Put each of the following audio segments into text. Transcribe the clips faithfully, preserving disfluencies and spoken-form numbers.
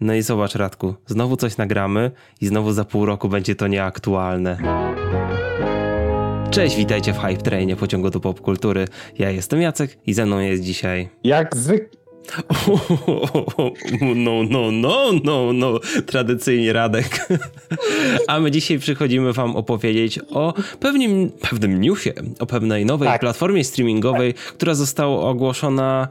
No i zobacz, Radku, znowu coś nagramy i znowu za pół roku będzie to nieaktualne. Cześć, witajcie w Hype Trainie, pociągu do popkultury. Ja jestem Jacek i ze mną jest dzisiaj... Jak zwykle... No, no, no, no, no, tradycyjnie Radek. A my dzisiaj przychodzimy wam opowiedzieć o pewnym, pewnym newsie, o pewnej nowej tak. platformie streamingowej, tak. która została ogłoszona...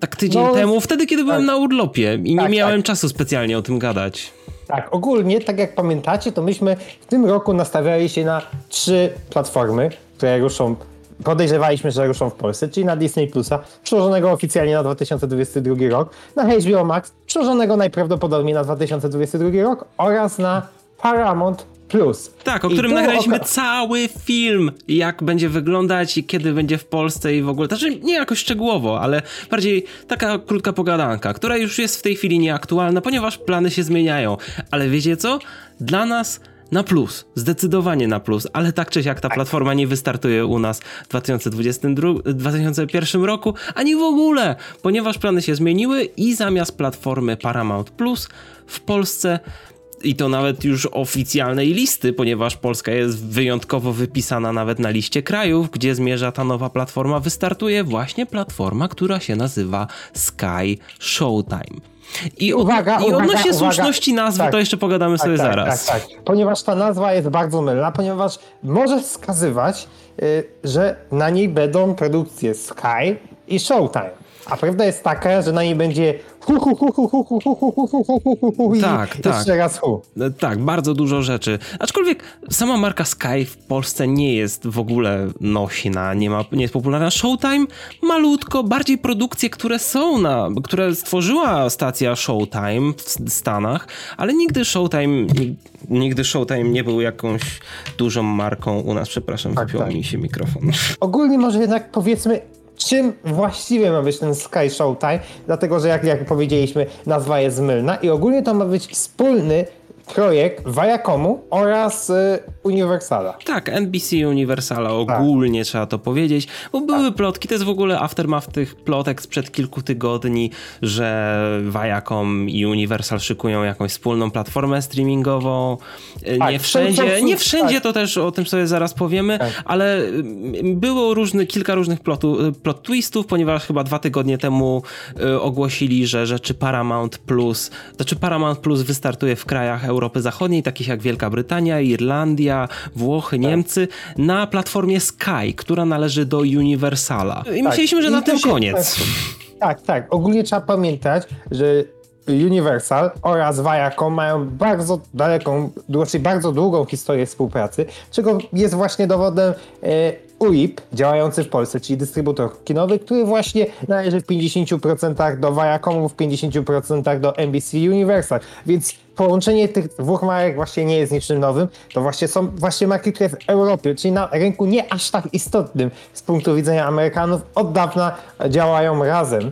Tak tydzień no, temu, wtedy kiedy byłem tak, na urlopie i tak, nie miałem tak. czasu specjalnie o tym gadać. Tak, ogólnie, tak jak pamiętacie, to myśmy w tym roku nastawiali się na trzy platformy, które ruszą, podejrzewaliśmy, że ruszą w Polsce, czyli na Disney Plusa, przełożonego oficjalnie na dwa tysiące dwudziesty drugi rok, na H B O Max, przełożonego najprawdopodobniej na dwa tysiące dwudziesty drugi rok oraz na Paramount Plus. Tak, o I którym nagraliśmy oka- cały film, jak będzie wyglądać i kiedy będzie w Polsce i w ogóle. Znaczy nie jakoś szczegółowo, ale bardziej taka krótka pogadanka, która już jest w tej chwili nieaktualna, ponieważ plany się zmieniają. Ale wiecie co? Dla nas na plus. Zdecydowanie na plus. Ale tak czy siak ta platforma nie wystartuje u nas w dwa tysiące dwudziestym drugim, dwa tysiące pierwszym roku, ani w ogóle, ponieważ plany się zmieniły i zamiast platformy Paramount Plus w Polsce... I to nawet już oficjalnej listy, ponieważ Polska jest wyjątkowo wypisana nawet na liście krajów, gdzie zmierza ta nowa platforma, wystartuje właśnie platforma, która się nazywa Sky Showtime. I, uwaga, od, i odnośnie uwaga, słuszności uwaga. nazwy tak, to jeszcze pogadamy tak, sobie tak, zaraz. Tak, tak. Ponieważ ta nazwa jest bardzo mylna, ponieważ może wskazywać, yy, że na niej będą produkcje Sky i Showtime. A prawda jest taka, że na niej będzie hu hu hu hu hu hu hu hu hu hu hu hu hu i tak, jeszcze tak. raz hu. Tak, bardzo dużo rzeczy. Aczkolwiek sama marka Sky w Polsce nie jest w ogóle nośna, nie, ma, nie jest popularna. Showtime malutko, bardziej produkcje, które są na, które stworzyła stacja Showtime w Stanach, ale nigdy Showtime, nigdy Showtime nie był jakąś dużą marką u nas. Przepraszam, tak, wypiło tak. mi się mikrofon. Ogólnie może jednak powiedzmy, czym właściwie ma być ten Sky Showtime, dlatego że jak, jak powiedzieliśmy, nazwa jest mylna i ogólnie to ma być wspólny projekt Viacomu oraz y, Universala. Tak, N B C Universala ogólnie tak. trzeba to powiedzieć, bo były tak. plotki, to jest w ogóle aftermath tych plotek sprzed kilku tygodni, że Viacom i Universal szykują jakąś wspólną platformę streamingową. Tak, nie wszędzie, to, to, nie wszędzie tak. to też o tym sobie zaraz powiemy, tak. ale było różny, kilka różnych plotu, plot twistów, ponieważ chyba dwa tygodnie temu y, ogłosili, że rzeczy Paramount Plus, to czy Paramount Plus wystartuje w krajach Europy Zachodniej, takich jak Wielka Brytania, Irlandia, Włochy, tak. Niemcy, na platformie Sky, która należy do Universala. I tak. myśleliśmy, że I na tym się... koniec. Tak, tak. Ogólnie trzeba pamiętać, że Universal oraz Viacom mają bardzo daleką, znaczy bardzo długą historię współpracy, czego jest właśnie dowodem U I P działający w Polsce, czyli dystrybutor kinowy, który właśnie należy w pięćdziesiąt procent do Viacomu, w pięćdziesiąt procent do N B C Universal, więc połączenie tych dwóch marek właśnie nie jest niczym nowym, to właśnie są właśnie marki, które w Europie, czyli na rynku nie aż tak istotnym z punktu widzenia Amerykanów, od dawna działają razem.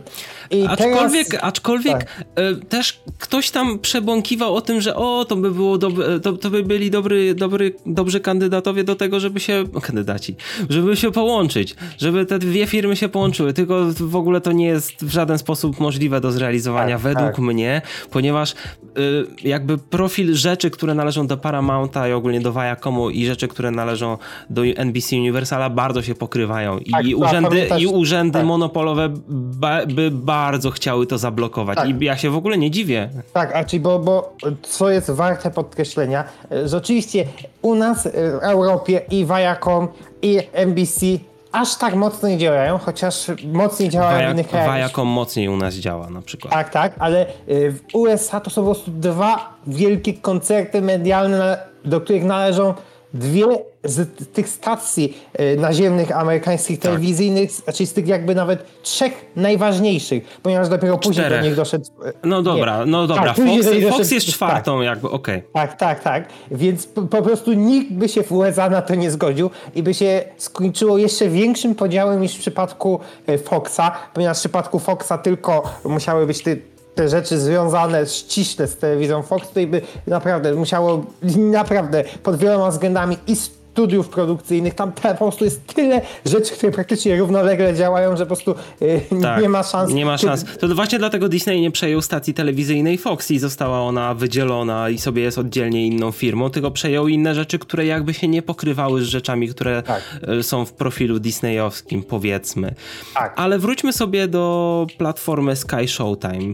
I aczkolwiek teraz... aczkolwiek tak. y, też ktoś tam przebąkiwał o tym, że o, to by było dob- to, to by byli dobry, dobry, dobrzy kandydatowie do tego, żeby się, kandydaci, żeby się połączyć, żeby te dwie firmy się połączyły, tylko w ogóle to nie jest w żaden sposób możliwe do zrealizowania tak, według tak. mnie, ponieważ y, jakby profil rzeczy, które należą do Paramounta i ogólnie do Viacomu i rzeczy, które należą do N B C Universala bardzo się pokrywają i, tak, i urzędy, i urzędy tak. monopolowe ba, by bardzo chciały to zablokować tak. i ja się w ogóle nie dziwię. Tak, a czyli bo, bo co jest warte podkreślenia, że oczywiście u nas w Europie i Viacom i N B C aż tak mocno nie działają, chociaż mocniej działają Via- w innych krajach. Viacom mocniej u nas działa na przykład. Tak, tak, ale w U S A to są po prostu dwa wielkie koncerty medialne, do których należą dwie z tych stacji naziemnych amerykańskich tak. telewizyjnych, znaczy z tych jakby nawet trzech najważniejszych, ponieważ dopiero później Czterech. do nich doszedł... No dobra, nie. no dobra, tak, Fox, doszedł, Fox jest czwartą tak. jakby, okej. Okay. Tak, tak, tak, więc po, po prostu nikt by się w U S A na to nie zgodził i by się skończyło jeszcze większym podziałem niż w przypadku Foxa, ponieważ w przypadku Foxa tylko musiały być te te rzeczy związane ściśle z telewizją Fox, tutaj by naprawdę musiało naprawdę pod wieloma względami i studiów produkcyjnych, tam po prostu jest tyle rzeczy, które praktycznie równolegle działają, że po prostu yy, tak, nie ma szans. Nie ma szans. To właśnie dlatego Disney nie przejął stacji telewizyjnej Fox i została ona wydzielona i sobie jest oddzielnie inną firmą, tylko przejął inne rzeczy, które jakby się nie pokrywały z rzeczami, które tak. są w profilu disneyowskim, powiedzmy. Tak. Ale wróćmy sobie do platformy Sky Showtime.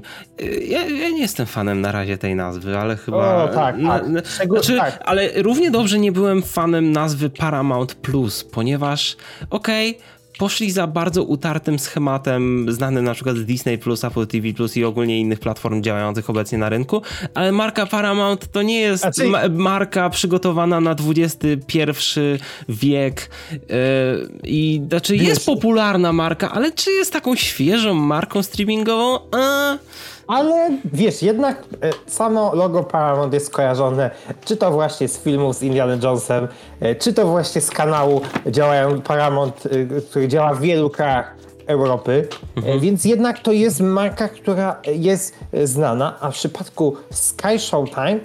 Ja, ja nie jestem fanem na razie tej nazwy, ale chyba... O, tak, na, tak. Znaczy, tak. Ale równie dobrze nie byłem fanem nazwy Paramount Plus, ponieważ okej, okay, poszli za bardzo utartym schematem znanym na przykład z Disney+, Apple T V Plus i ogólnie innych platform działających obecnie na rynku, ale marka Paramount to nie jest znaczy... ma- marka przygotowana na dwudziesty pierwszy wiek yy, i znaczy jest popularna marka, ale czy jest taką świeżą marką streamingową? Eee... Ale wiesz, jednak samo logo Paramount jest kojarzone, czy to właśnie z filmów z Indiana Jonesem, czy to właśnie z kanału działają Paramount, który działa w wielu krajach Europy, mhm. więc jednak to jest marka, która jest znana, a w przypadku Sky Showtime,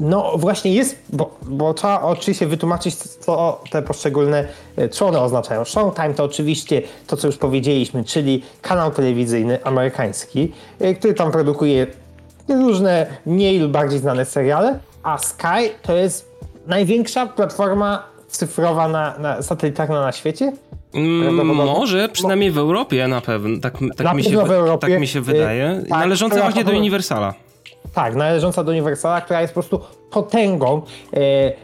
no właśnie jest, bo, bo trzeba oczywiście wytłumaczyć, co te poszczególne, co one oznaczają. Showtime to oczywiście to, co już powiedzieliśmy, czyli kanał telewizyjny amerykański, który tam produkuje różne mniej lub bardziej znane seriale, a Sky to jest największa platforma cyfrowa, na, na, satelitarna na świecie. Może, przynajmniej w Europie na pewno, tak, tak, na mi, pewno się, w Europie, tak mi się wydaje, tak, należąca właśnie do Universala. Tak, należąca do Universala, która jest po prostu potęgą, e, e,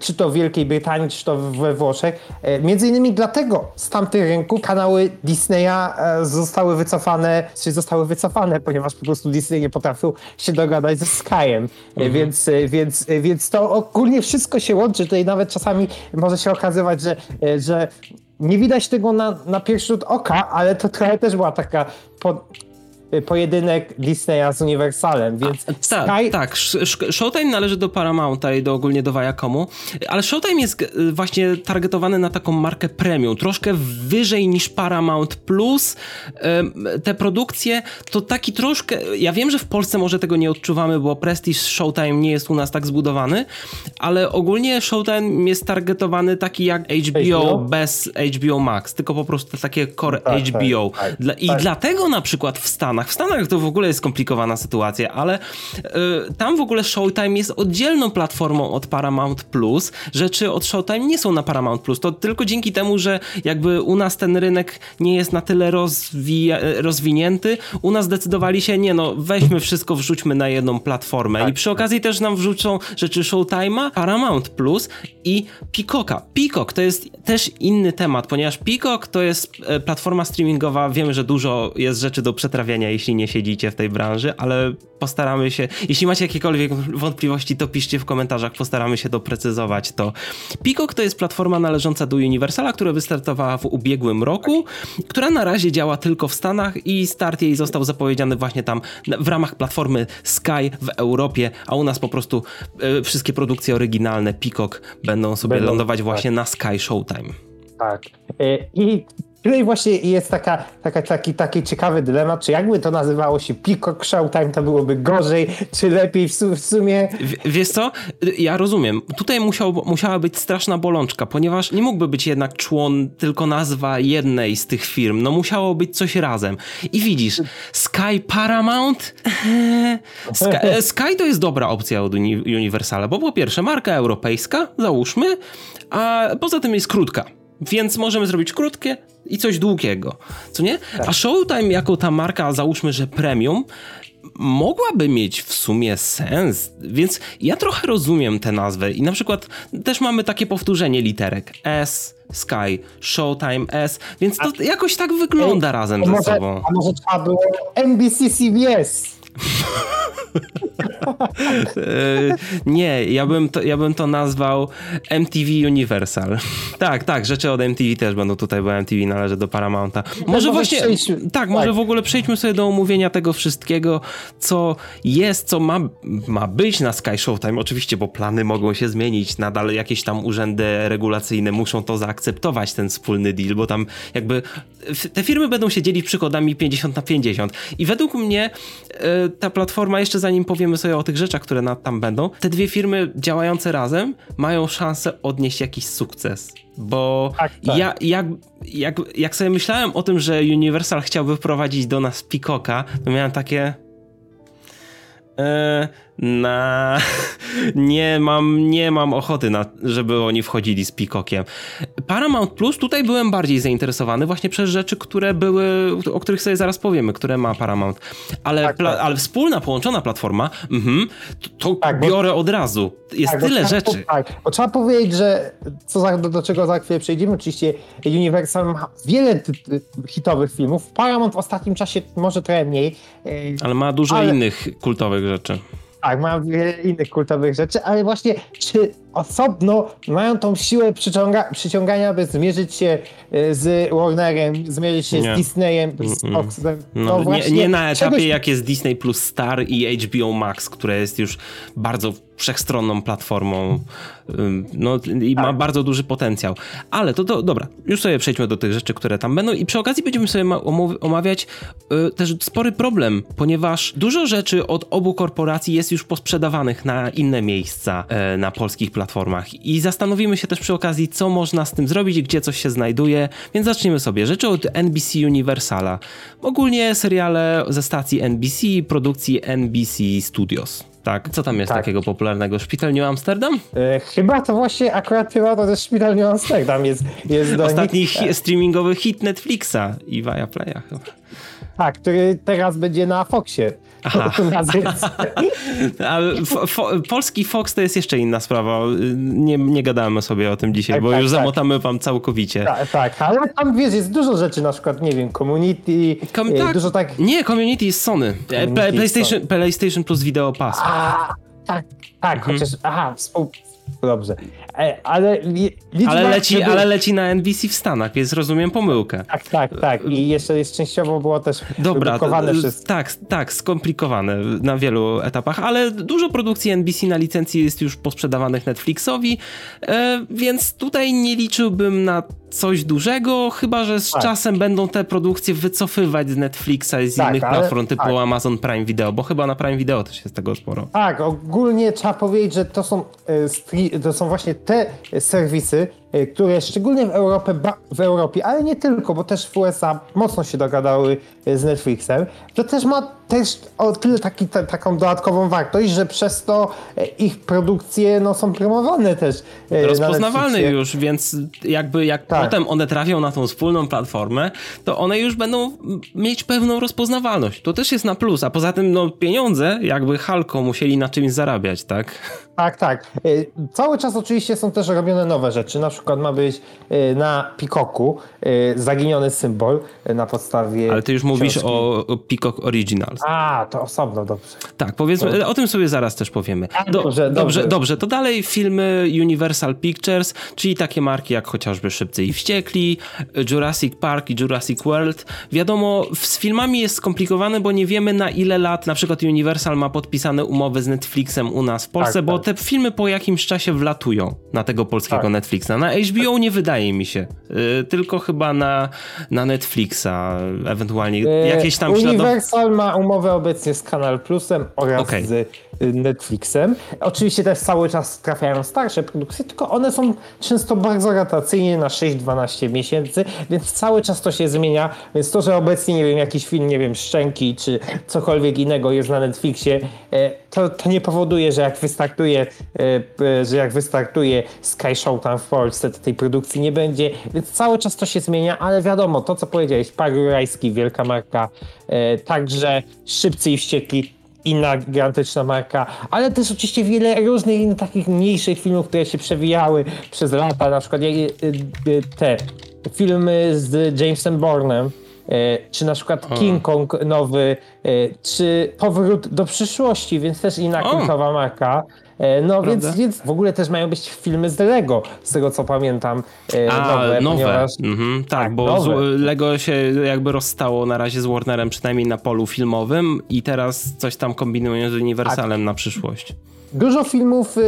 czy to w Wielkiej Brytanii, czy to we Włoszech. E, między innymi dlatego z tamtych rynku kanały Disneya e, zostały wycofane, czy zostały wycofane, ponieważ po prostu Disney nie potrafił się dogadać ze Skyem. Mhm. E, więc, e, więc, e, więc to ogólnie wszystko się łączy. Tutaj nawet czasami może się okazywać, że, e, że nie widać tego na, na pierwszy rzut oka, ale to trochę też była taka... Po, pojedynek Disneya z Universalem, więc... A, ta, Sky... Tak, Showtime należy do Paramounta i do ogólnie do Viacomu, ale Showtime jest właśnie targetowany na taką markę premium, troszkę wyżej niż Paramount Plus. Te produkcje to taki troszkę... Ja wiem, że w Polsce może tego nie odczuwamy, bo prestiż Showtime nie jest u nas tak zbudowany, ale ogólnie Showtime jest targetowany taki jak H B O, H B O? Bez H B O Max, tylko po prostu takie core tak, H B O. Tak, tak, Dla, I tak. dlatego na przykład w Stanach W Stanach to w ogóle jest skomplikowana sytuacja, ale y, tam w ogóle Showtime jest oddzielną platformą od Paramount Plus. Rzeczy od Showtime nie są na Paramount Plus. To tylko dzięki temu, że jakby u nas ten rynek nie jest na tyle rozwija- rozwinięty. U nas zdecydowali się, nie no, weźmy wszystko, wrzućmy na jedną platformę. Tak, I przy okazji też nam wrzucą rzeczy Showtime'a, Paramount Plus i Peacocka. Peacock to jest też inny temat, ponieważ Peacock to jest platforma streamingowa. Wiemy, że dużo jest rzeczy do przetrawienia, jeśli nie siedzicie w tej branży, ale postaramy się, jeśli macie jakiekolwiek wątpliwości, to piszcie w komentarzach, postaramy się doprecyzować to. Peacock to jest platforma należąca do Universala, która wystartowała w ubiegłym roku, która na razie działa tylko w Stanach i start jej został zapowiedziany właśnie tam w ramach platformy Sky w Europie, a u nas po prostu y, wszystkie produkcje oryginalne Peacock będą sobie będą, lądować tak. właśnie na Sky Showtime. Tak. I Tutaj właśnie jest taka, taka, taki, taki ciekawy dylemat, czy jakby to nazywało się Peacock Showtime, to byłoby gorzej, czy lepiej w sumie. W, wiesz co? Ja rozumiem. Tutaj musiał, musiała być straszna bolączka, ponieważ nie mógłby być jednak człon, tylko nazwa jednej z tych firm. No musiało być coś razem. I widzisz, Sky Paramount? Sky, Sky to jest dobra opcja od Uni- Universala, bo po pierwsze marka europejska, załóżmy, a poza tym jest krótka. Więc możemy zrobić krótkie i coś długiego, co nie? Tak. A Showtime jako ta marka, załóżmy, że premium, mogłaby mieć w sumie sens, więc ja trochę rozumiem tę nazwę i na przykład też mamy takie powtórzenie literek S, Sky, Showtime, S, więc to a, jakoś tak wygląda a, razem a ze może, sobą. A może trzeba było N B C C B S? Nie, ja bym, to, ja bym to nazwał M T V Universal. Tak, tak, rzeczy od M T V też będą tutaj, bo M T V należy do Paramounta. Może właśnie, tak, może w ogóle przejdźmy sobie do omówienia tego wszystkiego, co jest, co ma, ma być na Sky Showtime. Oczywiście, bo plany mogą się zmienić, nadal jakieś tam urzędy regulacyjne muszą to zaakceptować, ten wspólny deal, bo tam jakby te firmy będą się dzielić przychodami pięćdziesiąt na pięćdziesiąt i według mnie y, ta platforma, jeszcze zanim powiemy sobie o tych rzeczach, które na, tam będą, te dwie firmy działające razem mają szansę odnieść jakiś sukces, bo tak, tak. Ja, jak, jak, jak sobie myślałem o tym, że Universal chciałby wprowadzić do nas Peacocka, to miałem takie y, na nie mam, nie mam ochoty na, żeby oni wchodzili z Peacockiem. Paramount Plus, tutaj byłem bardziej zainteresowany właśnie przez rzeczy, które były, o których sobie zaraz powiemy, które ma Paramount, ale, tak, pla, tak. ale wspólna, połączona platforma, mm-hmm, to, to tak, biorę bo, od razu. Jest tak, tyle rzeczy. Po, tak, bo trzeba powiedzieć, że co za, do, do czego za chwilę przejdziemy, oczywiście Universal ma wiele hitowych filmów, Paramount w ostatnim czasie może trochę mniej. Ale ma dużo ale... innych kultowych rzeczy. Tak, mam wiele innych kultowych rzeczy, ale właśnie czy osobno mają tą siłę przyciąga- przyciągania, by zmierzyć się z Warnerem, zmierzyć się nie. z Disneyem, mm-mm. z Foxem. No, nie, nie na etapie czegoś... jak jest Disney Plus Star i H B O Max, które jest już bardzo wszechstronną platformą, no i ma tak. bardzo duży potencjał. Ale to, to dobra, już sobie przejdźmy do tych rzeczy, które tam będą i przy okazji będziemy sobie ma- omawiać y, też spory problem, ponieważ dużo rzeczy od obu korporacji jest już posprzedawanych na inne miejsca y, na polskich platformach i zastanowimy się też przy okazji, co można z tym zrobić i gdzie coś się znajduje, więc zacznijmy sobie. Rzeczy od N B C Universala. Ogólnie seriale ze stacji N B C, produkcji N B C Studios. Tak. Co tam jest tak. takiego popularnego? Szpital New Amsterdam? E, chyba to właśnie akurat chyba to też Szpital New Amsterdam jest, jest do ostatni nich... hi- streamingowy hit Netflixa i Viaplaya chyba. Tak, który teraz będzie na Foxie. Aha. F- fo- polski Fox to jest jeszcze inna sprawa. Nie, nie gadamy sobie o tym dzisiaj, tak, bo tak, już tak. zamotamy wam całkowicie. Tak, tak, ale tam wiesz, jest dużo rzeczy, na przykład, nie wiem, Community. Com- tak. Dużo tak... Nie, Community jest Sony. Community Play- PlayStation, Sony. PlayStation plus Video Pass. A, tak, tak, mhm. chociaż, aha, współ... Dobrze, ale... Ale leci, żeby... ale leci na N B C w Stanach, więc rozumiem pomyłkę. Tak, tak, tak. I jeszcze jest częściowo było też skomplikowane wszystko. Tak, tak, skomplikowane na wielu etapach, ale dużo produkcji N B C na licencji jest już posprzedawanych Netflixowi, więc tutaj nie liczyłbym na coś dużego, chyba że z tak. czasem będą te produkcje wycofywać z Netflixa i z tak, innych platform typu tak. Amazon Prime Video, bo chyba na Prime Video też jest tego sporo. Tak, ogólnie trzeba powiedzieć, że to są stri- to są właśnie te serwisy, które szczególnie w Europie, w Europie, ale nie tylko, bo też w U S A mocno się dogadały z Netflixem, to też ma też o tyle taki, ta, taką dodatkową wartość, że przez to ich produkcje no, są promowane też. Rozpoznawalne już, więc jakby jak tak. potem one trafią na tą wspólną platformę, to one już będą mieć pewną rozpoznawalność. To też jest na plus, a poza tym no, pieniądze jakby halko musieli na czymś zarabiać, tak? Tak, tak. Cały czas oczywiście są też robione nowe rzeczy. Na przykład ma być na Peacocku zaginiony symbol na podstawie... Ale ty już książki. Mówisz o Peacock Originals. A, to osobno, dobrze. Tak, powiedzmy, to... o tym sobie zaraz też powiemy. Do, dobrze, dobrze, dobrze. Dobrze, to dalej filmy Universal Pictures, czyli takie marki jak chociażby Szybcy i Wściekli, Jurassic Park i Jurassic World. Wiadomo, z filmami jest skomplikowane, bo nie wiemy na ile lat na przykład Universal ma podpisane umowy z Netflixem u nas w Polsce, tak, bo tak. te filmy po jakimś czasie wlatują na tego polskiego tak. Netflixa. Na H B O nie wydaje mi się, yy, tylko chyba na, na Netflixa, ewentualnie yy, jakieś tam... Universal śladu... ma umowę obecnie z Kanal Plusem oraz okay. z Netflixem. Oczywiście też cały czas trafiają starsze produkcje, tylko one są często bardzo rotacyjnie na sześć dwanaście miesięcy, więc cały czas to się zmienia, więc to, że obecnie, nie wiem, jakiś film, nie wiem, Szczęki czy cokolwiek innego jest na Netflixie, to, to nie powoduje, że jak wystartuje, że jak wystartuje Sky Showtime w Polsce, to tej produkcji nie będzie, więc cały czas to się zmienia, ale wiadomo, to co powiedziałeś, Park Jurajski, wielka marka, także Szybcy i Wściekli, inna gigantyczna marka, ale też oczywiście wiele różnych innych takich mniejszych filmów, które się przewijały przez lata, na przykład te filmy z Jamesem Bournem, czy na przykład oh. King Kong nowy, czy Powrót do przyszłości, więc też inna oh. kultowa marka. No więc, więc w ogóle też mają być filmy z Lego, z tego co pamiętam. A, nowe. nowe. Ponieważ... Mhm, tak, tak, bo nowe. Lego się jakby rozstało na razie z Warnerem, przynajmniej na polu filmowym, i teraz coś tam kombinują z Uniwersalem na przyszłość. Dużo filmów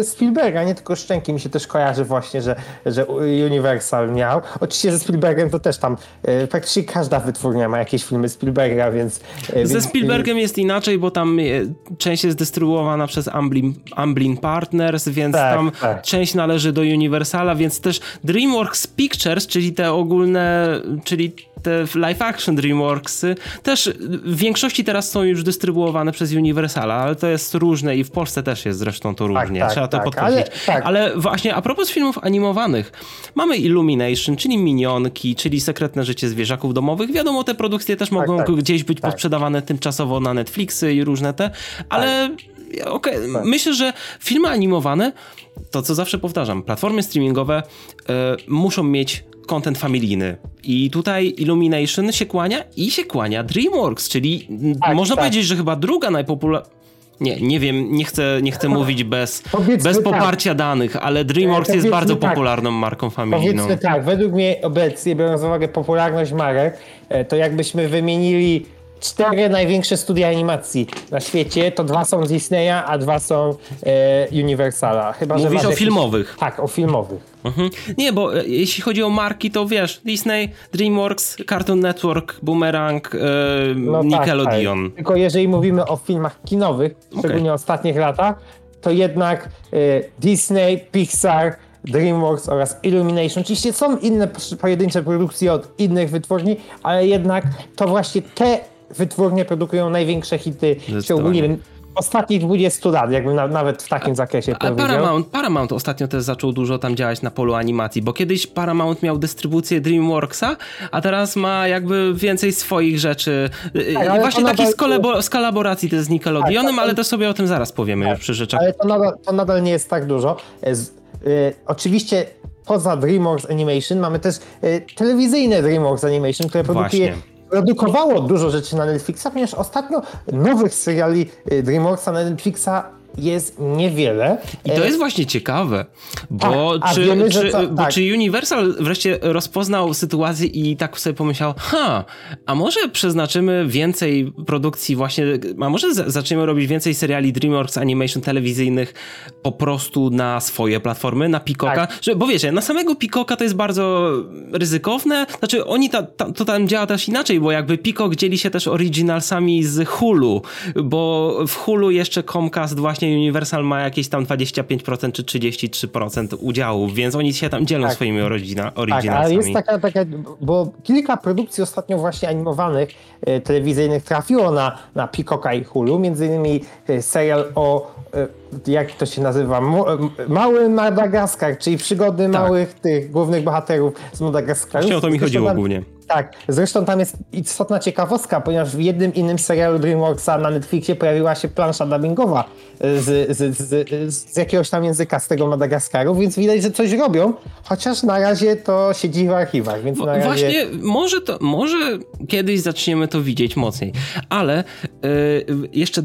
y, Spielberga, nie tylko Szczęki, mi się też kojarzy właśnie, że, że Universal miał. Oczywiście ze Spielbergiem to też tam y, praktycznie każda wytwórnia ma jakieś filmy Spielberga, więc... Y, ze Spielbergiem y, jest inaczej, bo tam y, część jest dystrybuowana przez Amblin, Amblin Partners, więc tak, tam tak. część należy do Universala, więc też DreamWorks Pictures, czyli te ogólne... czyli te live action DreamWorksy też w większości teraz są już dystrybuowane przez Universala, ale to jest różne i w Polsce też jest zresztą to tak, różnie. Tak, trzeba tak, to podkreślić. Ale, tak. ale właśnie a propos filmów animowanych, mamy Illumination, czyli Minionki, czyli Sekretne Życie Zwierzaków Domowych. Wiadomo, te produkcje też mogą tak, tak, gdzieś być tak. posprzedawane tymczasowo na Netflixy i różne te, ale tak. okej, okay, tak. myślę, że filmy animowane, to co zawsze powtarzam, platformy streamingowe y, muszą mieć content familijny. I tutaj Illumination się kłania i się kłania DreamWorks, czyli tak, można tak. powiedzieć, że chyba druga najpopularniejsza... Nie, nie wiem, nie chcę, nie chcę mówić bez, bez poparcia tak. danych, ale DreamWorks Powiedzmy jest bardzo tak. popularną marką familijną. Powiedzmy tak, według mnie obecnie, biorąc pod uwagę popularność marek, to jakbyśmy wymienili cztery największe studia animacji na świecie, to dwa są Disneya, a dwa są e, Universala. Chyba, Mówisz że o jakiś... filmowych. Tak, o filmowych. Mhm. Nie, bo jeśli chodzi o marki, to wiesz, Disney, DreamWorks, Cartoon Network, Boomerang, e, no Nickelodeon. Tak, tak. Tylko jeżeli mówimy o filmach kinowych, szczególnie okay. ostatnich latach, to jednak e, Disney, Pixar, DreamWorks oraz Illumination. Oczywiście są inne pojedyncze produkcje od innych wytwórni, ale jednak to właśnie te wytwórnie produkują największe hity w ciągu ostatnich dwudziestu lat, jakby na, nawet w takim zakresie. A, a Paramount, Paramount ostatnio też zaczął dużo tam działać na polu animacji, bo kiedyś Paramount miał dystrybucję DreamWorksa, a teraz ma jakby więcej swoich rzeczy. Tak, i właśnie takich nadal... z kolaboracji też z Nickelodeonem, tak, to... ale to sobie o tym zaraz powiemy tak, przy rzeczach. Ale to nadal, to nadal nie jest tak dużo. Z, yy, oczywiście poza DreamWorks Animation mamy też yy, telewizyjne DreamWorks Animation, które produkuje właśnie. Produkowało dużo rzeczy na Netflixa, ponieważ ostatnio nowych seriali DreamWorksa na Netflixa jest niewiele. I to jest właśnie ciekawe, bo, tak, czy, wiemy, czy, to, bo tak. czy Universal wreszcie rozpoznał sytuację i tak sobie pomyślał, ha, a może przeznaczymy więcej produkcji właśnie, a może zaczniemy robić więcej seriali DreamWorks Animation telewizyjnych po prostu na swoje platformy, na Peacocka, tak. że, bo wiecie, na samego Peacocka to jest bardzo ryzykowne, znaczy oni ta, ta, to tam działa też inaczej, bo jakby Peacock dzieli się też originalsami z Hulu, bo w Hulu jeszcze Comcast właśnie Universal ma jakieś tam dwadzieścia pięć procent czy trzydzieści trzy procent udziałów, więc oni się tam dzielą tak, swoimi orygina- originalsami. Tak, ale jest taka, taka, bo kilka produkcji ostatnio właśnie animowanych, e, telewizyjnych trafiło na, na Peacocka i Hulu, między innymi serial o, e, jak to się nazywa, Mały Madagaskar, czyli przygody tak. małych tych głównych bohaterów z Madagaskaru. Właśnie o to mi chodziło tam... głównie. Tak, zresztą tam jest istotna ciekawostka, ponieważ w jednym innym serialu DreamWorksa na Netflixie pojawiła się plansza dubbingowa z, z, z, z jakiegoś tam języka z tego Madagaskaru, więc widać, że coś robią, chociaż na razie to siedzi w archiwach. Więc na razie... Właśnie, może, to, może kiedyś zaczniemy to widzieć mocniej, ale y, jeszcze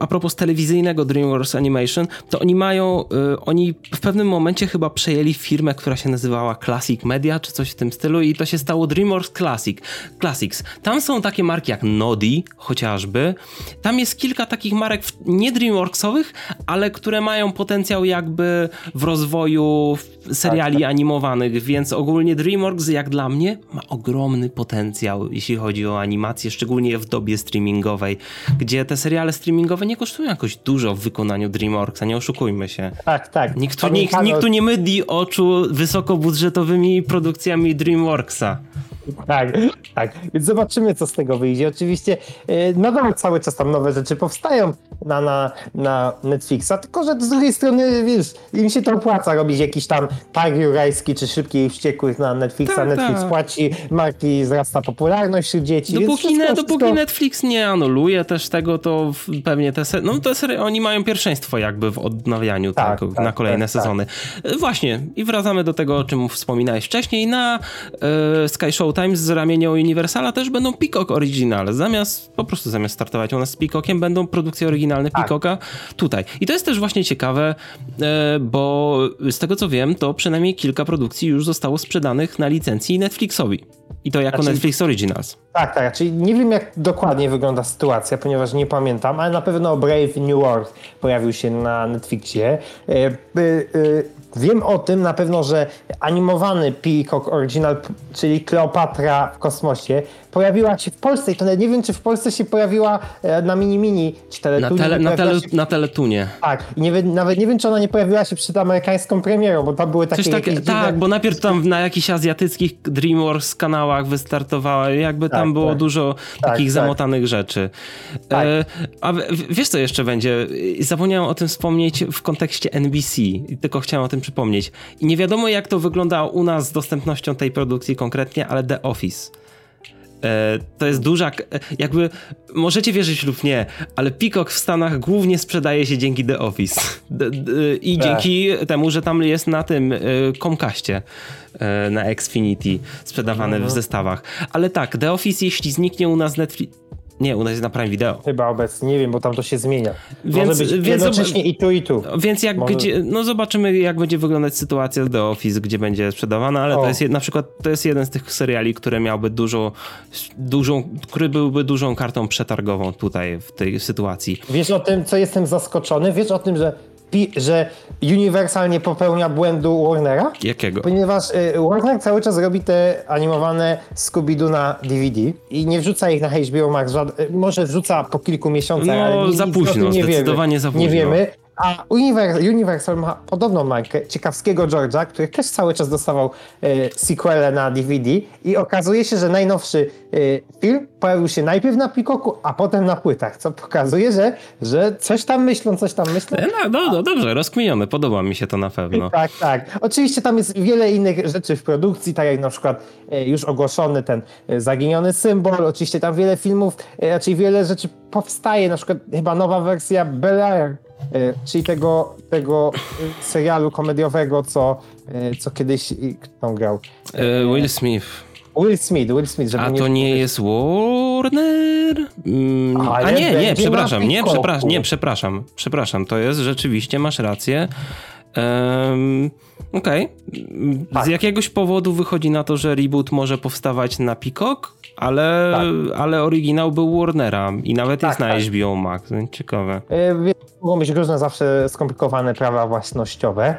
a propos telewizyjnego DreamWorks Animation, to oni mają, y, oni w pewnym momencie chyba przejęli firmę, która się nazywała Classic Media, czy coś w tym stylu i to się stało DreamWorks Classic, Classics. Tam są takie marki jak Noddy chociażby. Tam jest kilka takich marek nie DreamWorksowych, ale które mają potencjał jakby w rozwoju seriali animowanych, więc ogólnie DreamWorks jak dla mnie ma ogromny potencjał, jeśli chodzi o animację, szczególnie w dobie streamingowej, gdzie te seriale streamingowe nie kosztują jakoś dużo w wykonaniu DreamWorksa, nie oszukujmy się. Tak, tak. Nikt tu, nikt, nikt tu nie mydli oczu wysokobudżetowymi produkcjami DreamWorksa. Tak, tak. Więc zobaczymy, co z tego wyjdzie. Oczywiście nadal cały czas tam nowe rzeczy powstają na, na, na Netflixa, tylko że z drugiej strony, wiesz, im się to opłaca robić jakiś tam Park Jurajski czy Szybki i Wściekłych na Netflixa. Tak, Netflix tak. płaci, marki wzrasta popularność wśród dzieci. Dopóki, wszystko, ne, dopóki wszystko... Netflix nie anuluje też tego, to pewnie te se... no te serie, oni mają pierwszeństwo jakby w odnawianiu tak, tego, tak, na kolejne tak, sezony. Tak. Właśnie. I wracamy do tego, o czym wspominałeś wcześniej. Na y, Sky Show Showtime z ramienia Universala też będą Peacock Original. Zamiast, po prostu zamiast startować u nas z Peacockiem, będą produkcje oryginalne Peacocka tutaj. I to jest też właśnie ciekawe, bo z tego co wiem, to przynajmniej kilka produkcji już zostało sprzedanych na licencji Netflixowi. I to jako znaczy, Netflix Originals. Tak, tak. Czyli nie wiem, jak dokładnie wygląda sytuacja, ponieważ nie pamiętam, ale na pewno Brave New World pojawił się na Netflixie. E, e, e, wiem o tym na pewno, że animowany Peacock Original, czyli Kleopatra w kosmosie, pojawiła się w Polsce. I to nie wiem, czy w Polsce się pojawiła na mini-mini, czy teletunie. Na, tele, na, tele, się... na teletunie. Tak. I nie, nawet nie wiem, czy ona nie pojawiła się przed amerykańską premierą, bo tam były takie... Coś takie tak, dziwne... bo najpierw tam na jakichś azjatyckich DreamWorks kanałach wystartowała. Jakby tak, tam było tak, dużo tak, takich tak. zamotanych rzeczy. Tak. E, a w, wiesz, co jeszcze będzie? Zapomniałem o tym wspomnieć w kontekście N B C. Tylko chciałem o tym przypomnieć. I nie wiadomo, jak to wygląda u nas z dostępnością tej produkcji konkretnie, ale The Office. To jest duża, jakby możecie wierzyć lub nie, ale Peacock w Stanach głównie sprzedaje się dzięki The Office d- d- i dzięki Ech. temu, że tam jest na tym Comcastie na Xfinity sprzedawane mhm. w zestawach. Ale tak, The Office, jeśli zniknie u nas Netflix, nie, u nas jest na Prime Video. Chyba obecnie, nie wiem, bo tam to się zmienia. Więc, Może być więc jednocześnie zob- i tu, i tu. Więc jak Może... gdzie, no zobaczymy, jak będzie wyglądać sytuacja z The Office, gdzie będzie sprzedawana, ale o. to jest na przykład to jest jeden z tych seriali, który miałby dużo, dużą, który byłby dużą kartą przetargową tutaj w tej sytuacji. Wiesz o tym, co jestem zaskoczony? Wiesz o tym, że że Universal nie popełnia błędu Warnera? Jakiego? Ponieważ Warner cały czas robi te animowane Scooby-Doo na D V D i nie wrzuca ich na H B O Max. Może wrzuca po kilku miesiącach, no, ale nie, za późno, nie zdecydowanie wiemy. za późno. Nie wiemy. A Universal, Universal ma podobną markę ciekawskiego George'a, który też cały czas dostawał e, sequele na D V D i okazuje się, że najnowszy e, film pojawił się najpierw na Peacocku, a potem na płytach, co pokazuje, że, że coś tam myślą, coś tam myślą. No, no, no dobrze, rozkminione, podoba mi się to na pewno. Tak, tak. Oczywiście tam jest wiele innych rzeczy w produkcji, tak jak na przykład e, już ogłoszony ten e, zaginiony symbol, oczywiście tam wiele filmów, e, raczej wiele rzeczy powstaje, na przykład chyba nowa wersja Bel-Air, czyli tego, tego serialu komediowego, co, co kiedyś tam grał. Will Smith. Will Smith, Will Smith. Żeby A nie to nie powiedzieć. Jest Warner? Mm, a nie, nie, przepraszam, nie, przepraszam, nie, przepraszam, przepraszam, to jest rzeczywiście, masz rację. Um, Okej. Okay. Z jakiegoś powodu wychodzi na to, że reboot może powstawać na Peacock, ale, tak. ale oryginał był Warnera i nawet tak, jest na tak. H B O Max. Ciekawe. Yy, mogą być różne zawsze skomplikowane prawa własnościowe.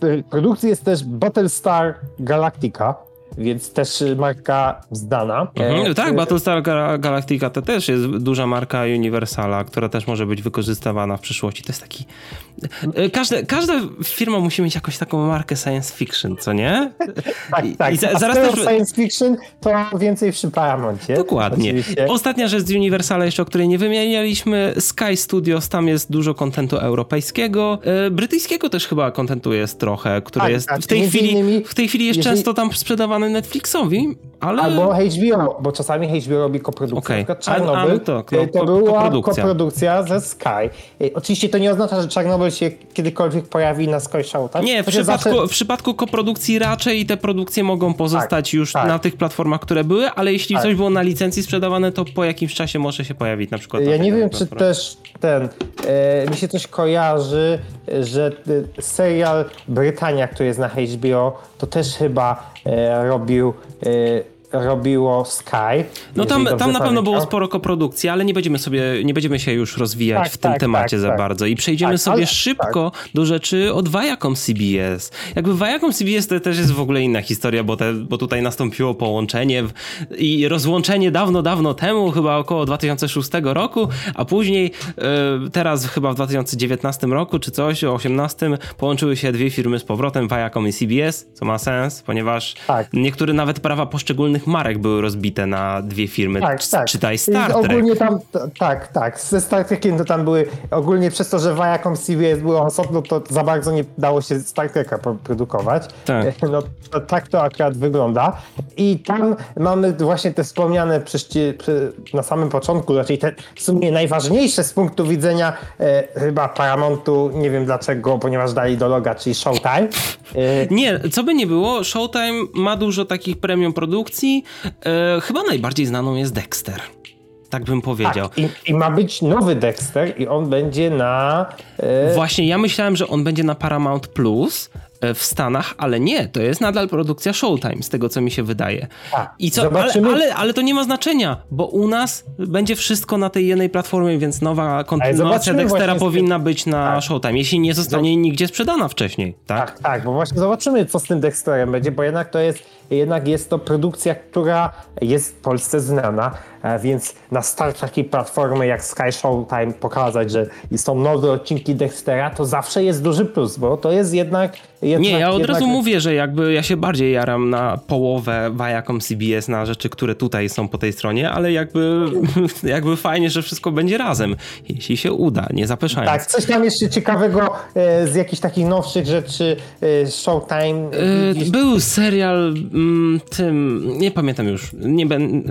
Yy, produkcji jest też Battlestar Galactica, więc też marka znana. Mhm, tak, Battlestar Galactica to też jest duża marka Universala, która też może być wykorzystywana w przyszłości. To jest taki... Każde, każda firma musi mieć jakąś taką markę science fiction, co nie? tak, tak. I za, A zaraz też... science fiction to więcej przy Paramountie. Dokładnie. Oczywiście. Ostatnia rzecz z Universala jeszcze, o której nie wymienialiśmy. Sky Studios, tam jest dużo kontentu europejskiego. Brytyjskiego też chyba kontentu jest trochę, który tak, jest tak, w tej chwili innymi, w tej chwili jest jeżeli... często tam sprzedawany Netflixowi, ale... Albo H B O, bo czasami H B O robi koprodukcję. Okay. Na przykład Czarnobyl, a, a, to, no, to była koprodukcja. koprodukcja ze Sky. Oczywiście to nie oznacza, że Czarnobyl się kiedykolwiek pojawi na Sky Showtime. Nie, w przypadku, zawsze... w przypadku koprodukcji raczej te produkcje mogą pozostać tak, już tak. na tych platformach, które były, ale jeśli tak. coś było na licencji sprzedawane, to po jakimś czasie może się pojawić na przykład... Ja nie wiem, czy też ten... E, mi się coś kojarzy, że e, serial Brytania, który jest na H B O, to też chyba e, robił... E, robiło Sky. No tam, tam na pamiętam. pewno było sporo koprodukcji, ale nie będziemy sobie, nie będziemy się już rozwijać tak, w tym tak, temacie tak, za tak. bardzo i przejdziemy tak, sobie ale, szybko tak. do rzeczy od Viacom C B S. Jakby Viacom C B S to też jest w ogóle inna historia, bo, te, bo tutaj nastąpiło połączenie w, i rozłączenie dawno, dawno temu, chyba około dwa tysiące szóstego roku, a później y, teraz chyba w dwa tysiące dziewiętnastym roku czy coś, o osiemnastym połączyły się dwie firmy z powrotem, Viacom i C B S, co ma sens, ponieważ tak. niektóre nawet prawa poszczególnych marek były rozbite na dwie firmy. Tak, tak. Czytaj Star Trek. Ogólnie tam, t- tak, tak. Ze Star Trekiem to tam były ogólnie przez to, że Viacom C B S było osobno, to za bardzo nie dało się Star Treka produkować. Tak. No, to, tak to akurat wygląda. I tam mamy właśnie te wspomniane przy, przy, na samym początku, raczej te w sumie najważniejsze z punktu widzenia e, chyba Paramountu, nie wiem dlaczego, ponieważ dali do loga, czyli Showtime. E, nie, co by nie było, Showtime ma dużo takich premium produkcji, animacji e, chyba najbardziej znaną jest Dexter. Tak bym powiedział. Tak, i, i ma być nowy Dexter i on będzie na... E... Właśnie, ja myślałem, że on będzie na Paramount Plus w Stanach, ale nie, to jest nadal produkcja Showtime, z tego co mi się wydaje. A, I co, ale, ale, ale to nie ma znaczenia, bo u nas będzie wszystko na tej jednej platformie, więc nowa kontynuacja Dextera powinna być na tak. Showtime, jeśli nie zostanie Zab... nigdzie sprzedana wcześniej. Tak? tak, tak, bo właśnie zobaczymy, co z tym Dexterem będzie, bo jednak to jest, jednak jest to produkcja, która jest w Polsce znana, więc na start takiej platformy jak Sky Showtime pokazać, że są nowe odcinki Dextera, to zawsze jest duży plus, bo to jest jednak... Jednak, nie, ja od razu jest... mówię, że jakby ja się bardziej jaram na połowę Viacom C B S, na rzeczy, które tutaj są po tej stronie, ale jakby, jakby fajnie, że wszystko będzie razem, jeśli się uda, nie zapeszając. Tak, coś tam jeszcze ciekawego e, z jakichś takich nowszych rzeczy e, Showtime. E, gdzieś... Był serial m, tym, nie pamiętam już, nie ben,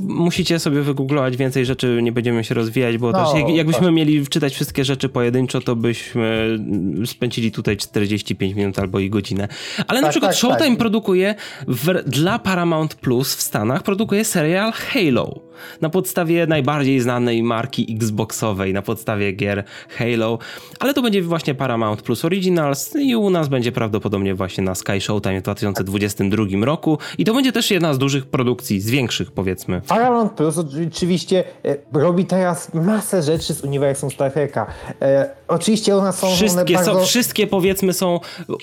musicie sobie wygooglować więcej rzeczy, nie będziemy się rozwijać, bo no, też jak, jakbyśmy tak. mieli czytać wszystkie rzeczy pojedynczo, to byśmy spędzili tutaj czterdzieści pięć minut albo i godzinę. Ale tak, na przykład tak, Showtime tak. produkuje w, dla Paramount Plus w Stanach produkuje serial Halo na podstawie najbardziej znanej marki Xboxowej, na podstawie gier Halo, ale to będzie właśnie Paramount Plus Originals i u nas będzie prawdopodobnie właśnie na Sky Showtime w dwa tysiące dwudziestym drugim roku i to będzie też jedna z dużych produkcji, z większych powiedzmy. Paramount Plus oczywiście robi teraz masę rzeczy z uniwersum Star Treka. E, oczywiście one są... Wszystkie, one bardzo... są, wszystkie powiedzmy są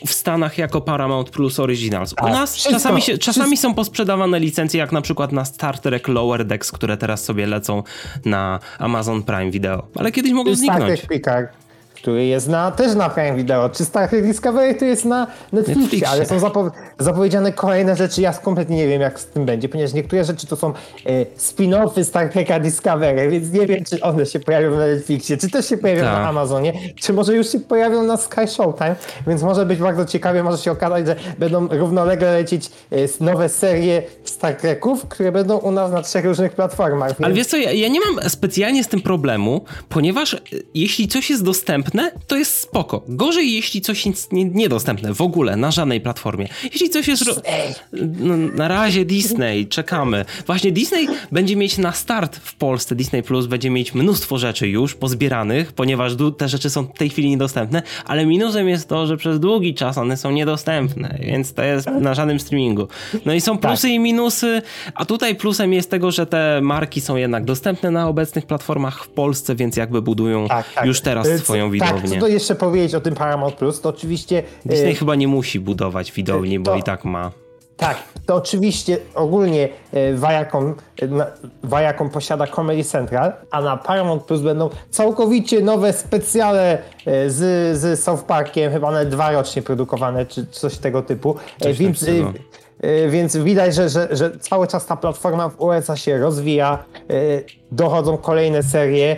w Stanach jako Paramount Plus Originals. U nas wszystko, czasami, się, czasami są posprzedawane licencje, jak na przykład na Star Trek Lower Decks, które teraz sobie lecą na Amazon Prime Video. Ale kiedyś mogą zniknąć. Star Trek Peacock, który jest na, też na Prime Video, czy Star Trek Discovery, który jest na Netflixie, Netflixie. Ale są zapo- zapowiedziane kolejne rzeczy, ja kompletnie nie wiem jak z tym będzie, ponieważ niektóre rzeczy to są e, spin-offy Star Treka Discovery, więc nie wiem czy one się pojawią na Netflixie, czy też się pojawią Ta. na Amazonie, czy może już się pojawią na Sky Showtime, więc może być bardzo ciekawie, może się okazać, że będą równolegle lecieć e, nowe serie Star Treków, które będą u nas na trzech różnych platformach. Więc... Ale wiesz co, ja, ja nie mam specjalnie z tym problemu, ponieważ e, jeśli coś jest dostępne, to jest spoko. Gorzej, jeśli coś jest niedostępne w ogóle na żadnej platformie. Jeśli coś jest... Ro... No, na razie Disney, czekamy. Właśnie Disney będzie mieć na start w Polsce, Disney Plus będzie mieć mnóstwo rzeczy już pozbieranych, ponieważ te rzeczy są w tej chwili niedostępne, ale minusem jest to, że przez długi czas one są niedostępne, więc to jest na żadnym streamingu. No i są plusy tak. i minusy, a tutaj plusem jest tego, że te marki są jednak dostępne na obecnych platformach w Polsce, więc jakby budują tak, tak. już teraz swoją wizytę. Tak, co to jeszcze powiedzieć o tym Paramount Plus, to oczywiście... Disney e, chyba nie musi budować widowni, to, bo i tak ma. Tak, to oczywiście ogólnie e, Viacom, e, na, Viacom posiada Comedy Central, a na Paramount Plus będą całkowicie nowe specjale e, z, z South Parkiem, chyba one dwa rocznie produkowane, czy coś tego typu. E, więc, tak e, e, więc widać, że, że, że cały czas ta platforma w U S A się rozwija, e, dochodzą kolejne serie,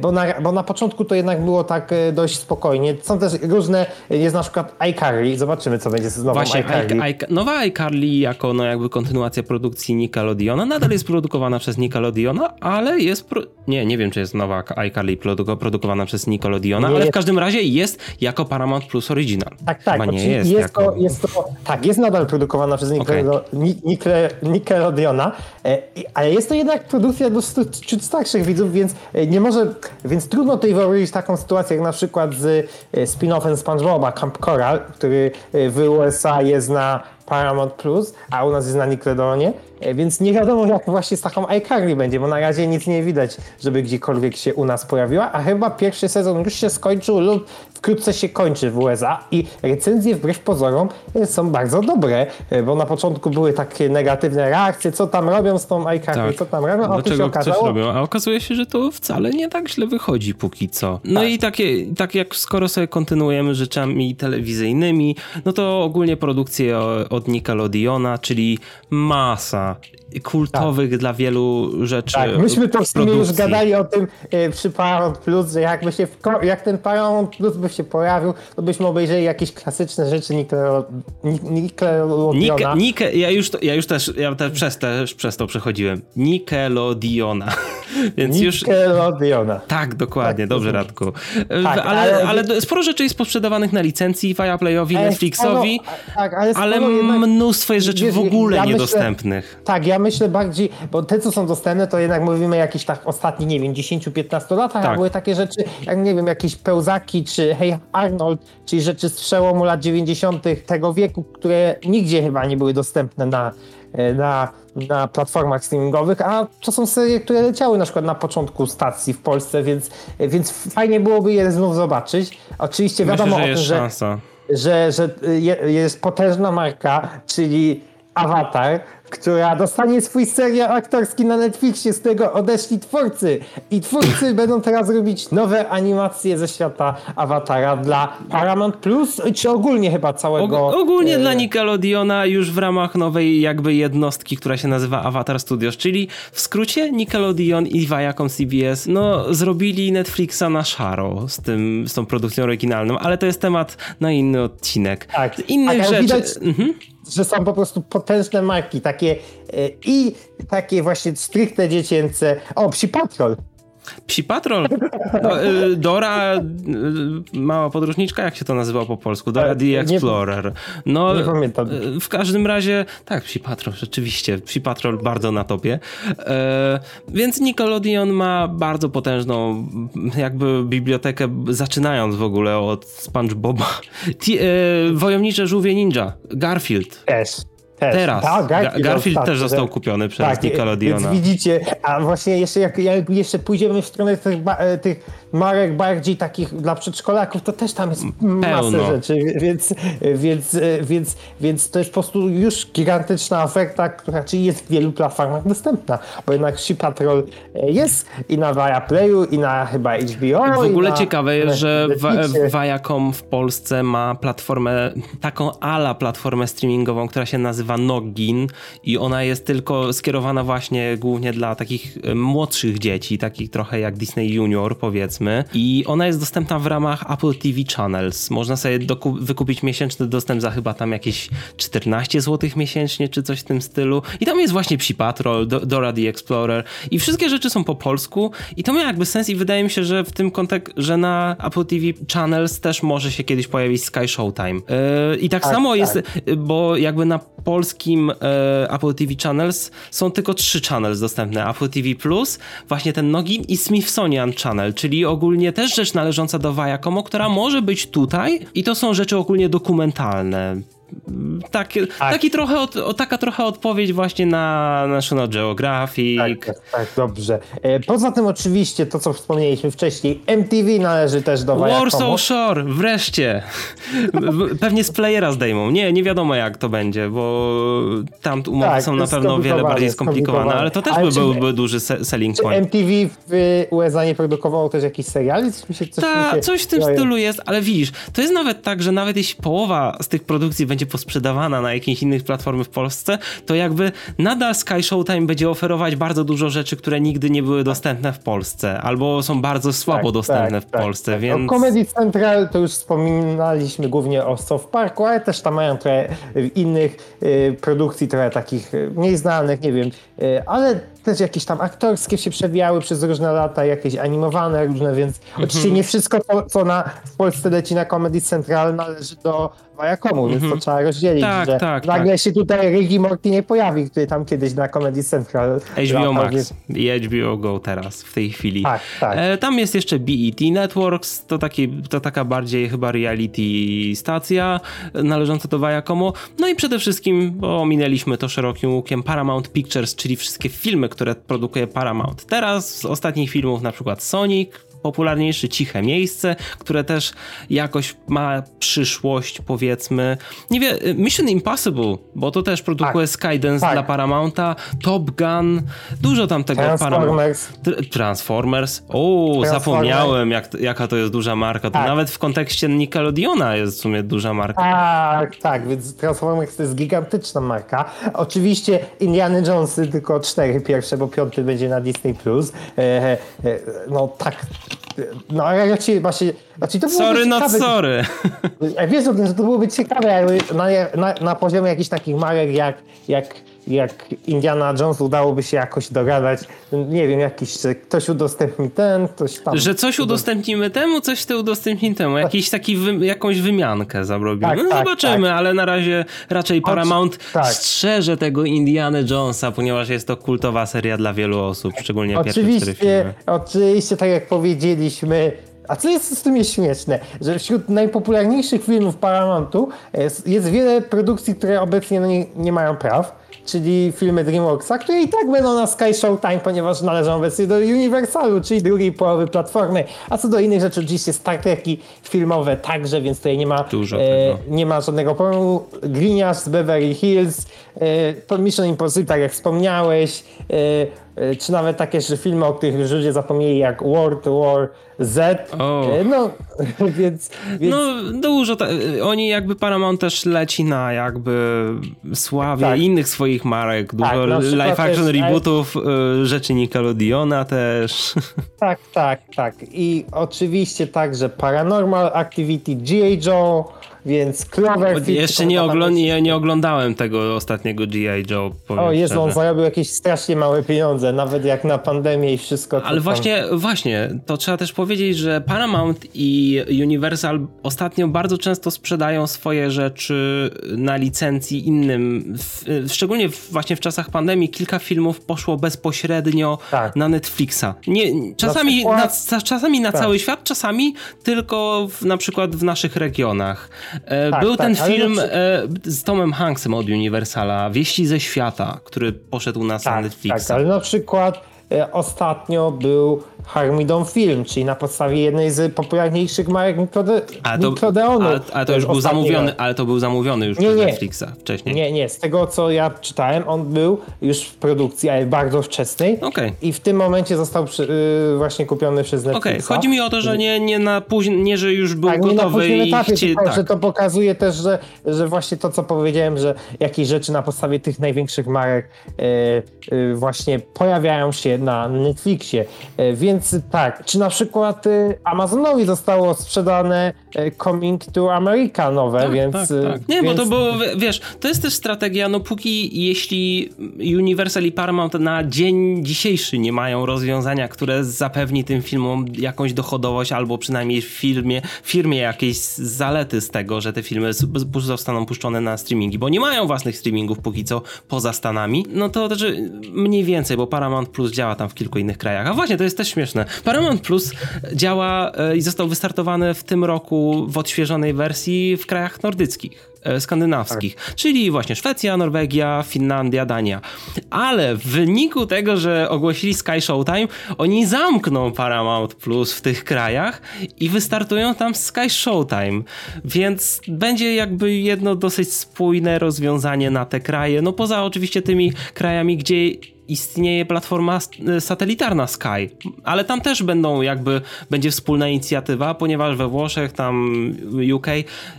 Bo na, bo na początku to jednak było tak dość spokojnie. Są też różne, jest na przykład iCarly, zobaczymy co będzie z nową Właśnie, iCarly. I, I, nowa iCarly jako no jakby kontynuacja produkcji Nickelodeona, nadal jest produkowana przez Nickelodeona, ale jest, pro... nie, nie wiem czy jest nowa iCarly produ- produkowana przez Nickelodeona, nie ale jest. W każdym razie jest jako Paramount Plus Original. Tak, tak, nie jest, jest, jako... to, jest to, tak, jest nadal produkowana przez Nickel- okay. Nickelodeona, ale jest to jednak produkcja do ciut starszych widzów, więc nie może Więc trudno tutaj wyobrazić taką sytuację jak na przykład z spin-offem Spongeboba, Camp Coral, który w U S A jest na Paramount Plus, a u nas jest na Nickelodeonie, więc nie wiadomo jak właśnie z taką iCarly będzie, bo na razie nic nie widać, żeby gdziekolwiek się u nas pojawiła, a chyba pierwszy sezon już się skończył lub wkrótce się kończy w U S A i recenzje wbrew pozorom są bardzo dobre, bo na początku były takie negatywne reakcje, co tam robią z tą iCarly, tak. co tam robią, a tu się okazało... Robią? A okazuje się, że to wcale nie tak źle wychodzi póki co. No tak. i takie, tak jak skoro sobie kontynuujemy rzeczami telewizyjnymi, no to ogólnie produkcje od Nickelodeona, czyli masa kultowych tak. dla wielu rzeczy. Tak, myśmy to w sumie już gadali o tym yy, przy Paramount Plus, że jakby się w, jak ten Paramount Plus by się pojawił, to byśmy obejrzeli jakieś klasyczne rzeczy Nickelodeona. Nik- Nik- ja, już to, ja już też, ja te, przez, też przez to przechodziłem. Nickelodeona. Więc Nickelodeona. Już... Tak, dokładnie. Tak, dobrze, Radku. Tak, ale, ale... ale sporo rzeczy jest posprzedawanych na licencji Fireplayowi, Netflixowi, ale, ale, ale jednak, mnóstwo jest rzeczy wiesz, w ogóle ja niedostępnych. Myślę, tak, ja myślę bardziej, bo te co są dostępne to jednak mówimy jakieś tak ostatnie, nie wiem, dziesięć do piętnastu latach, tak. A były takie rzeczy jak nie wiem, jakieś pełzaki czy Hey Arnold, czyli rzeczy z przełomu lat dziewięćdziesiątych tego wieku, które nigdzie chyba nie były dostępne na Na, na platformach streamingowych, a to są serie, które leciały na przykład na początku stacji w Polsce, więc, więc fajnie byłoby je znów zobaczyć. Oczywiście myślę, wiadomo że o tym, że, że, że jest potężna marka, czyli Avatar, która dostanie swój serial aktorski na Netflixie, z tego odeszli twórcy i twórcy będą teraz robić nowe animacje ze świata Awatara dla Paramount Plus, czy ogólnie chyba całego... Og- ogólnie e... dla Nickelodeona już w ramach nowej jakby jednostki, która się nazywa Avatar Studios, czyli w skrócie Nickelodeon i Viacom C B S, no zrobili Netflixa na szaro z tym, z tą produkcją oryginalną, ale to jest temat na inny odcinek. Tak. Innych rzeczy... Widać... Mhm. Że są po prostu potężne marki, takie yy, i takie właśnie stricte dziecięce. O, Psi Patrol. Psi Patrol? No, yy, Dora, yy, mała podróżniczka, jak się to nazywało po polsku? Dora the Explorer. No, nie pamiętam. Yy, w każdym razie, tak, Psi Patrol, rzeczywiście. Psi Patrol bardzo na topie. Yy, więc Nickelodeon ma bardzo potężną jakby bibliotekę, zaczynając w ogóle od Spongeboba. Yy, Wojownicze Żółwie Ninja, Garfield. Też. Też. Teraz. Ta, Garfield, Garfield tak, też został kupiony przez tak, Nickelodeona. Więc widzicie, a właśnie jeszcze jak, jak jeszcze pójdziemy w stronę tych, tych marek bardziej takich dla przedszkolaków, to też tam jest Pełno. Masę rzeczy, więc, więc, więc, więc to jest po prostu już gigantyczna oferta, która raczej jest w wielu platformach dostępna, bo jednak Psi Patrol jest i na Viaplayu, i na chyba H B O. W ogóle ciekawe jest, że Viacom w Polsce ma platformę, taką ala platformę streamingową, która się nazywa Noggin i ona jest tylko skierowana właśnie głównie dla takich młodszych dzieci, takich trochę jak Disney Junior powiedzmy, i ona jest dostępna w ramach Apple T V Channels. Można sobie doku- wykupić miesięczny dostęp za chyba tam jakieś czternaście złotych miesięcznie czy coś w tym stylu i tam jest właśnie Psi Patrol, Do- Dora the Explorer i wszystkie rzeczy są po polsku i to ma jakby sens i wydaje mi się, że w tym kontekście, że na Apple T V Channels też może się kiedyś pojawić Sky Showtime. Yy, I tak, tak samo tak. jest, bo jakby na polskim e, Apple T V Channels są tylko trzy channels dostępne. Apple T V Plus, właśnie ten Noggin i Smithsonian Channel, czyli ogólnie też rzecz należąca do Viacomu, która może być tutaj i to są rzeczy ogólnie dokumentalne. Tak, taki trochę od, o, taka trochę odpowiedź właśnie na National Geographic. Tak, tak, tak, dobrze. Poza tym oczywiście to, co wspomnieliśmy wcześniej, M T V należy też do Viacomu. Warsaw Shore, wreszcie. Pewnie z playera zdejmą. Nie, nie wiadomo jak to będzie, bo tam umowy tak, są na pewno wiele bardziej skomplikowane, ale to też ale by byłby duży selling point. M T V w U S A nie produkowało też jakichś seriali? Coś się, coś Ta, się coś w tym daje. Stylu jest, ale widzisz, to jest nawet tak, że nawet jeśli połowa z tych produkcji będzie posprzedawana na jakiejś innej platformy w Polsce, to jakby nadal Sky Showtime będzie oferować bardzo dużo rzeczy, które nigdy nie były dostępne w Polsce, albo są bardzo słabo tak, dostępne tak, w tak, Polsce, tak. Więc... O Comedy Central to już wspominaliśmy głównie o South Parku, ale też tam mają trochę innych y, produkcji, trochę takich mniej znanych, nie wiem, y, ale też jakieś tam aktorskie się przewijały przez różne lata, jakieś animowane różne, więc mm-hmm. oczywiście nie wszystko to, co na, w Polsce leci na Comedy Central należy do Viacomu, więc mm-hmm. to trzeba rozdzielić, tak, że tak, nagle tak. się tutaj Rick i Morty nie pojawi, który tam kiedyś na Comedy Central... H B O Max i H B O Go teraz, w tej chwili. Tak, tak. E, tam jest jeszcze B E T Networks, to, taki, to taka bardziej chyba reality stacja należąca do Viacomu. No i przede wszystkim, bo ominęliśmy to szerokim łukiem, Paramount Pictures, czyli wszystkie filmy, które produkuje Paramount. Teraz z ostatnich filmów na przykład Sonic, popularniejszy Ciche Miejsce, które też jakoś ma przyszłość, powiedzmy. Nie wiem, Mission Impossible, bo to też produkuje tak, Skydance tak. dla Paramounta, Top Gun, dużo tam tego Transformers. Paramount. Transformers. O, Transformers. Zapomniałem, jak, jaka to jest duża marka. Tak. To nawet w kontekście Nickelodeona jest w sumie duża marka. Tak, tak, więc Transformers to jest gigantyczna marka. Oczywiście Indiana Jones tylko cztery pierwsze, bo piąty będzie na Disney plus. E, e, no tak... No ale raczej właśnie... Raczej to sorry not sorry. Wiesz o tym, że to byłoby ciekawe na, na, na poziomie jakichś takich marek jak, jak jak Indiana Jones udałoby się jakoś dogadać, nie wiem, jakiś, czy ktoś udostępni ten, ktoś tam. Że coś udostępnimy temu, coś ty udostępni temu. Jakiś taki wy, jakąś wymiankę zrobimy. Tak, no tak, zobaczymy, tak. Ale na razie raczej Paramount tak. strzeże tego Indiana Jonesa, ponieważ jest to kultowa seria dla wielu osób, szczególnie oczywiście, pierwsze cztery filmy. Oczywiście, tak jak powiedzieliśmy, a co jest z tym śmieszne, że wśród najpopularniejszych filmów Paramountu jest, jest wiele produkcji, które obecnie nie, nie mają praw, czyli filmy DreamWorksa, które i tak będą na Sky Showtime, ponieważ należą obecnie do Universalu, czyli drugiej połowy platformy, a co do innych rzeczy oczywiście Star Treki filmowe także, więc tutaj nie ma, Dużo e, nie ma żadnego problemu. Gliniarz z Beverly Hills, e, Mission Impossible, tak jak wspomniałeś, e, czy nawet takie jeszcze filmy, o których już ludzie zapomnieli, jak War to War Z. Oh. No, więc, więc... No, dużo. Ta... Oni jakby Paramount też leci na jakby sławie tak. innych swoich marek. Dużo tak, live action też... rebootów, rzeczy Nickelodeona też. Tak, tak, tak. I oczywiście także Paranormal Activity, G I. Joe, więc Cloverfield... Jeszcze nie, ogl- ja nie oglądałem tego ostatniego G I. Joe. O Jezu, on zarobił jakieś strasznie małe pieniądze, nawet jak na pandemię i wszystko. Ale właśnie, tam... właśnie, to trzeba też powiedzieć, że Paramount i Universal ostatnio bardzo często sprzedają swoje rzeczy na licencji innym. W, szczególnie właśnie w czasach pandemii kilka filmów poszło bezpośrednio tak. na Netflixa. Nie, czasami na, przykład... na, czasami na tak. cały świat, czasami tylko w, na przykład w naszych regionach. Tak, Był tak, ten film przy... z Tomem Hanksem od Universala, Wieści ze świata, który poszedł na tak, Netflixa. Tak, ale na przykład e, ostatnio był Harmidon Film, czyli na podstawie jednej z popularniejszych marek Nickelodeonu. A, a, a to już był zamówiony, rok. ale to był zamówiony już przez Netflixa wcześniej. Nie, nie, z tego co ja czytałem, on był już w produkcji, ale bardzo wczesnej. Okay. I w tym momencie został przy, y, właśnie kupiony przez Netflixa. Okej, okay. Chodzi mi o to, że nie, nie na później, nie, że już był tak, gotowy nie na i etapie, chci... tylko, tak. że to pokazuje też, że, że właśnie to co powiedziałem, że jakieś rzeczy na podstawie tych największych marek y, y, właśnie pojawiają się na Netflixie. Y, więc Więc tak, czy na przykład y, Amazonowi zostało sprzedane y, Coming to America nowe, tak, więc... Tak, tak. Nie, więc... bo to było, wiesz, to jest też strategia, no póki jeśli Universal i Paramount na dzień dzisiejszy nie mają rozwiązania, które zapewni tym filmom jakąś dochodowość, albo przynajmniej firmie, firmie jakieś zalety z tego, że te filmy zostaną puszczone na streamingi, bo nie mają własnych streamingów póki co poza Stanami, no to znaczy mniej więcej, bo Paramount Plus działa tam w kilku innych krajach, a właśnie to jest też śmieszne. Paramount Plus działa i został wystartowany w tym roku w odświeżonej wersji w krajach nordyckich, skandynawskich, tak. czyli właśnie Szwecja, Norwegia, Finlandia, Dania. Ale w wyniku tego, że ogłosili Sky Showtime, oni zamkną Paramount Plus w tych krajach i wystartują tam Sky Showtime. Więc będzie jakby jedno dosyć spójne rozwiązanie na te kraje. No poza oczywiście tymi krajami, gdzie istnieje platforma satelitarna Sky, ale tam też będą jakby, będzie wspólna inicjatywa, ponieważ we Włoszech, tam U K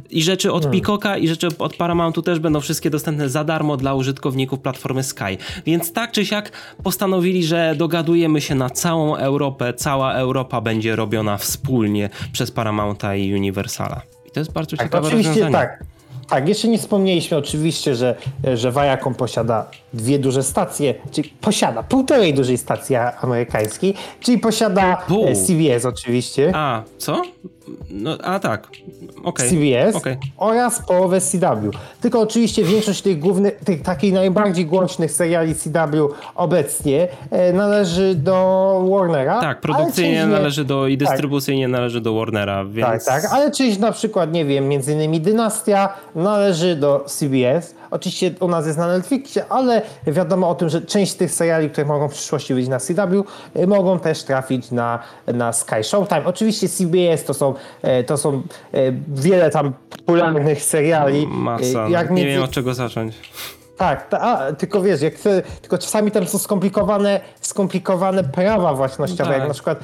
i rzeczy od Peacocka i rzeczy od Paramountu też będą wszystkie dostępne za darmo dla użytkowników platformy Sky. Więc tak czy siak postanowili, że dogadujemy się na całą Europę, cała Europa będzie robiona wspólnie przez Paramounta i Universala. I to jest bardzo tak, ciekawe oczywiście rozwiązanie. Tak. Tak, jeszcze nie wspomnieliśmy oczywiście, że, że Viacom posiada dwie duże stacje, czyli posiada półtorej dużej stacji amerykańskiej, czyli posiada Pół. C B S oczywiście. A, co? No, a tak, okej. Okay. C B S okay. oraz połowę C W. Tylko oczywiście większość tych głównych, tych takich najbardziej głośnych seriali C W obecnie e, należy do Warnera. Tak, produkcyjnie część, należy do i dystrybucyjnie tak. należy do Warnera, więc... Tak, tak, ale część na przykład, nie wiem, między innymi Dynastia należy do C B S. Oczywiście u nas jest na Netflixie, ale wiadomo o tym, że część tych seriali, które mogą w przyszłości być na C W, mogą też trafić na, na Sky Showtime. Oczywiście C B S to są, to są wiele tam popularnych seriali. Masa. Jak nie między... wiem od czego zacząć. Tak, ta, tylko wiesz, jak, tylko czasami tam są skomplikowane, skomplikowane prawa własnościowe, tak. jak na przykład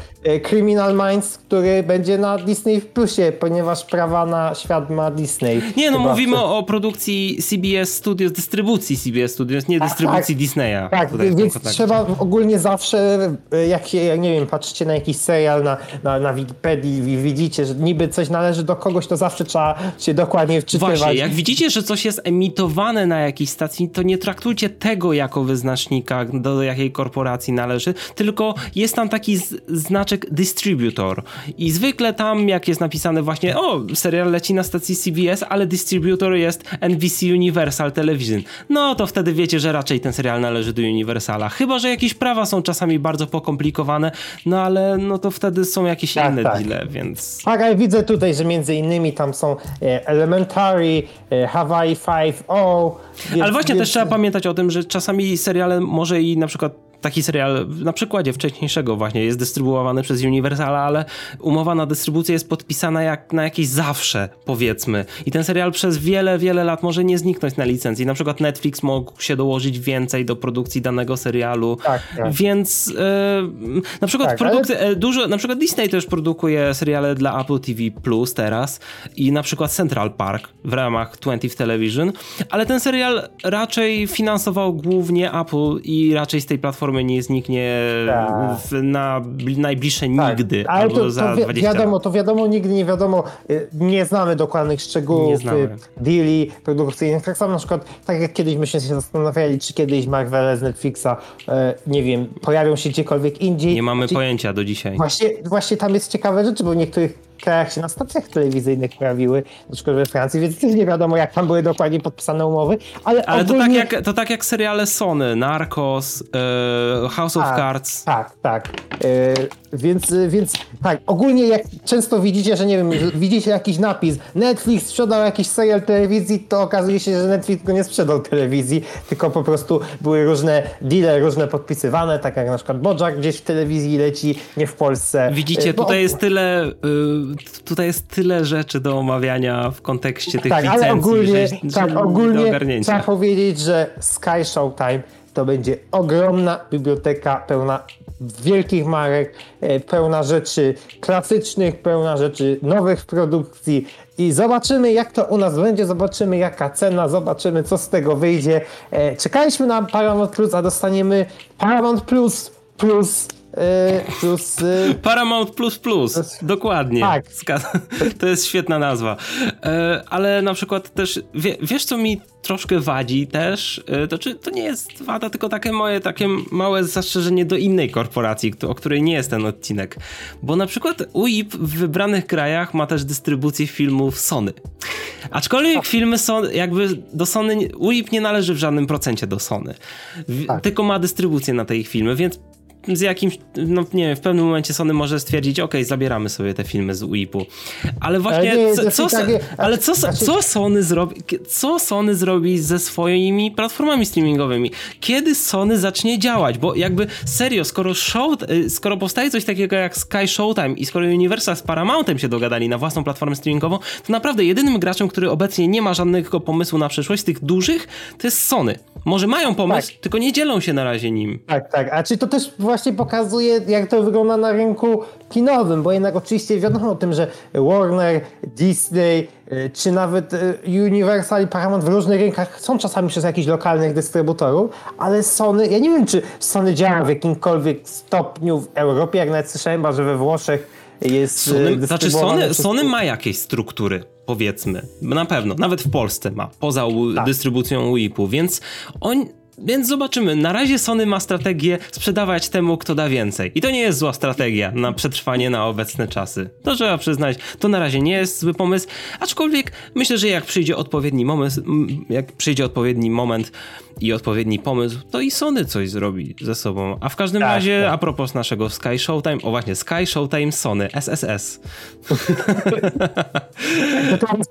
Criminal Minds, który będzie na Disney Plusie, ponieważ prawa na świat ma Disney. Nie no, chyba. Mówimy o produkcji C B S Studios, dystrybucji C B S Studios, nie dystrybucji tak, Disneya. Tak, tutaj więc trzeba ogólnie zawsze, jak się, nie wiem, patrzycie na jakiś serial na, na, na Wikipedii i widzicie, że niby coś należy do kogoś, to zawsze trzeba się dokładnie wczytywać. Właśnie, jak widzicie, że coś jest emitowane na jakiejś stacji to nie traktujcie tego jako wyznacznika, do jakiej korporacji należy, tylko jest tam taki z- znaczek dystrybutor i zwykle tam, jak jest napisane właśnie, o, serial leci na stacji C B S, ale dystrybutor jest N B C Universal Television, no to wtedy wiecie, że raczej ten serial należy do Universala, chyba że jakieś prawa są czasami bardzo pokomplikowane, no ale no to wtedy są jakieś tak, inne tak. deale, więc... Tak, ja widzę tutaj, że między innymi tam są e, Elementary, e, Hawaii pięć zero... Więc, ale właśnie więc... też trzeba pamiętać o tym, że czasami seriale może i na przykład taki serial na przykładzie wcześniejszego właśnie jest dystrybuowany przez Universal, ale umowa na dystrybucję jest podpisana jak na jakieś zawsze, powiedzmy. I ten serial przez wiele, wiele lat może nie zniknąć na licencji. Na przykład Netflix mógł się dołożyć więcej do produkcji danego serialu. Tak, tak. Więc yy, na przykład tak, produkty, ale... dużo, na przykład Disney też produkuje seriale dla Apple T V Plus teraz i na przykład Central Park w ramach dwudziestki Television, ale ten serial raczej finansował głównie Apple i raczej z tej platformy nie zniknie w, na najbliższe tak. nigdy, ale albo to, za to wi- dwadzieścia wiadomo, lat. To wiadomo, nigdy nie wiadomo, nie znamy dokładnych szczegółów znamy. deali produkcyjnych. Tak samo na przykład, tak jak kiedyś myśmy się zastanawiali, czy kiedyś Marvela z Netflixa, nie wiem, pojawią się gdziekolwiek indziej. Nie mamy Gdzie... pojęcia do dzisiaj. Właśnie, właśnie tam jest ciekawe rzeczy, bo niektórych krajach się na stacjach telewizyjnych pojawiły, na przykład we Francji, więc też nie wiadomo, jak tam były dokładnie podpisane umowy, ale, ale ogólnie... to, tak jak, to tak jak seriale Sony, Narcos, yy, House tak, of Cards. Tak, tak. Yy, więc, więc tak, ogólnie jak często widzicie, że nie wiem, widzicie jakiś napis, Netflix sprzedał jakiś serial telewizji, to okazuje się, że Netflix go nie sprzedał telewizji, tylko po prostu były różne deale, różne podpisywane, tak jak na przykład Bojack gdzieś w telewizji leci, nie w Polsce. Widzicie, yy, bo... tutaj jest tyle... Yy... Tutaj jest tyle rzeczy do omawiania w kontekście tych tak, licencji, ale ogólnie, że, że tak, ogólnie trzeba powiedzieć, że Sky Showtime to będzie ogromna biblioteka pełna wielkich marek, pełna rzeczy klasycznych, pełna rzeczy nowych produkcji i zobaczymy, jak to u nas będzie, zobaczymy jaka cena, zobaczymy co z tego wyjdzie. Czekaliśmy na Paramount Plus, a dostaniemy Paramount Plus Plus Plus, Paramount Plus Plus, dokładnie. Tak. To jest świetna nazwa. Ale na przykład też, wie, wiesz co mi troszkę wadzi też, to, czy, to nie jest wada, tylko takie moje takie małe zastrzeżenie do innej korporacji, o której nie jest ten odcinek. Bo na przykład U I P w wybranych krajach ma też dystrybucję filmów Sony. Aczkolwiek tak. filmy Sony, jakby do Sony, U I P nie należy w żadnym procencie do Sony. W, tak. Tylko ma dystrybucję na te ich filmy, więc z jakimś, no nie wiem, w pewnym momencie Sony może stwierdzić, okej, okay, zabieramy sobie te filmy z U I P-u. Ale właśnie, ale nie, co, co, tak, ale co, co Sony zrobi, co Sony zrobi ze swoimi platformami streamingowymi? Kiedy Sony zacznie działać? Bo jakby serio, skoro show, skoro powstaje coś takiego jak Sky Showtime i skoro Universal z Paramountem się dogadali na własną platformę streamingową, to naprawdę jedynym graczem, który obecnie nie ma żadnego pomysłu na przyszłość, z tych dużych, to jest Sony. Może mają pomysł, tak. tylko nie dzielą się na razie nim. Tak, tak. A czy to też właśnie pokazuje, jak to wygląda na rynku kinowym, bo jednak oczywiście wiadomo o tym, że Warner, Disney czy nawet Universal i Paramount w różnych rynkach są czasami przez jakichś lokalnych dystrybutorów, ale Sony, ja nie wiem, czy Sony działa w jakimkolwiek stopniu w Europie, jak nawet słyszałem, że we Włoszech jest Sony, znaczy Sony, Sony ma jakieś struktury, powiedzmy, na pewno, nawet w Polsce ma, poza u, tak. dystrybucją U I P-u, więc on Więc zobaczymy. Na razie Sony ma strategię sprzedawać temu, kto da więcej. I to nie jest zła strategia na przetrwanie na obecne czasy. To trzeba przyznać. To na razie nie jest zły pomysł. Aczkolwiek myślę, że jak przyjdzie odpowiedni pomysł, jak przyjdzie odpowiedni moment i odpowiedni pomysł, to i Sony coś zrobi ze sobą. A w każdym tak, razie, tak. a propos naszego Sky Showtime, o właśnie, Sky Showtime Sony, S S S.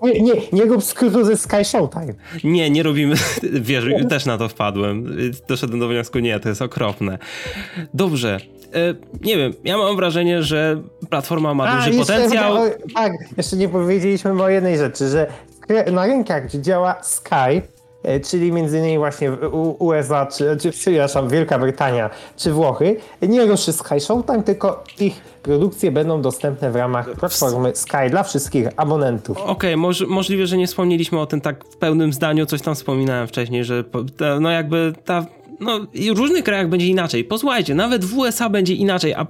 nie, nie, nie rób skrótu ze Sky Showtime. Nie, nie robimy. Wiesz, też na to wpadłem. Doszedłem do wniosku, nie, to jest okropne. Dobrze. E, nie wiem, ja mam wrażenie, że platforma ma A, duży jeszcze potencjał. O, tak, jeszcze nie powiedzieliśmy o jednej rzeczy, że na rynkach, gdzie działa Sky, czyli między innymi właśnie U S A, czy, czy przepraszam, Wielka Brytania, czy Włochy, nie ruszy Sky Showtime, tylko ich Produkcje będą dostępne w ramach platformy Sky dla wszystkich abonentów. Okej, okay, moż, możliwe, że nie wspomnieliśmy o tym tak w pełnym zdaniu, coś tam wspominałem wcześniej, że ta, no jakby ta... No i w różnych krajach będzie inaczej. Posłuchajcie, nawet w U S A będzie inaczej. A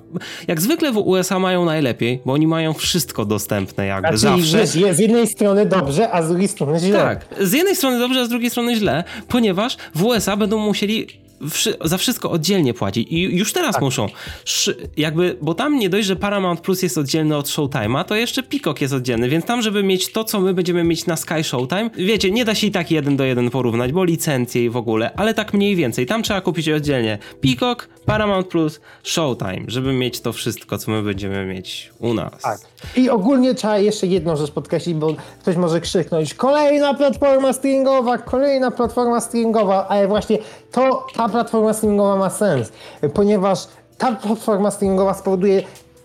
jak zwykle w U S A mają najlepiej, bo oni mają wszystko dostępne jakby a zawsze. Źle, z jednej strony dobrze, a z drugiej strony źle. Tak, z jednej strony dobrze, a z drugiej strony źle, ponieważ w U S A będą musieli za wszystko oddzielnie płacić i już teraz tak. muszą jakby, bo tam nie dość, że Paramount Plus jest oddzielny od Showtime'a, to jeszcze Peacock jest oddzielny, więc tam, żeby mieć to, co my będziemy mieć na Sky Showtime, wiecie, nie da się i tak jeden do jeden porównać, bo licencje i w ogóle, ale tak mniej więcej, tam trzeba kupić oddzielnie Peacock, Paramount Plus, Showtime, żeby mieć to wszystko, co my będziemy mieć u nas. Tak. I ogólnie trzeba jeszcze jedną rzecz podkreślić, bo ktoś może krzyknąć, kolejna platforma streamingowa, kolejna platforma streamingowa, ale właśnie to, ta platforma streamingowa ma sens, ponieważ ta platforma streamingowa spowoduje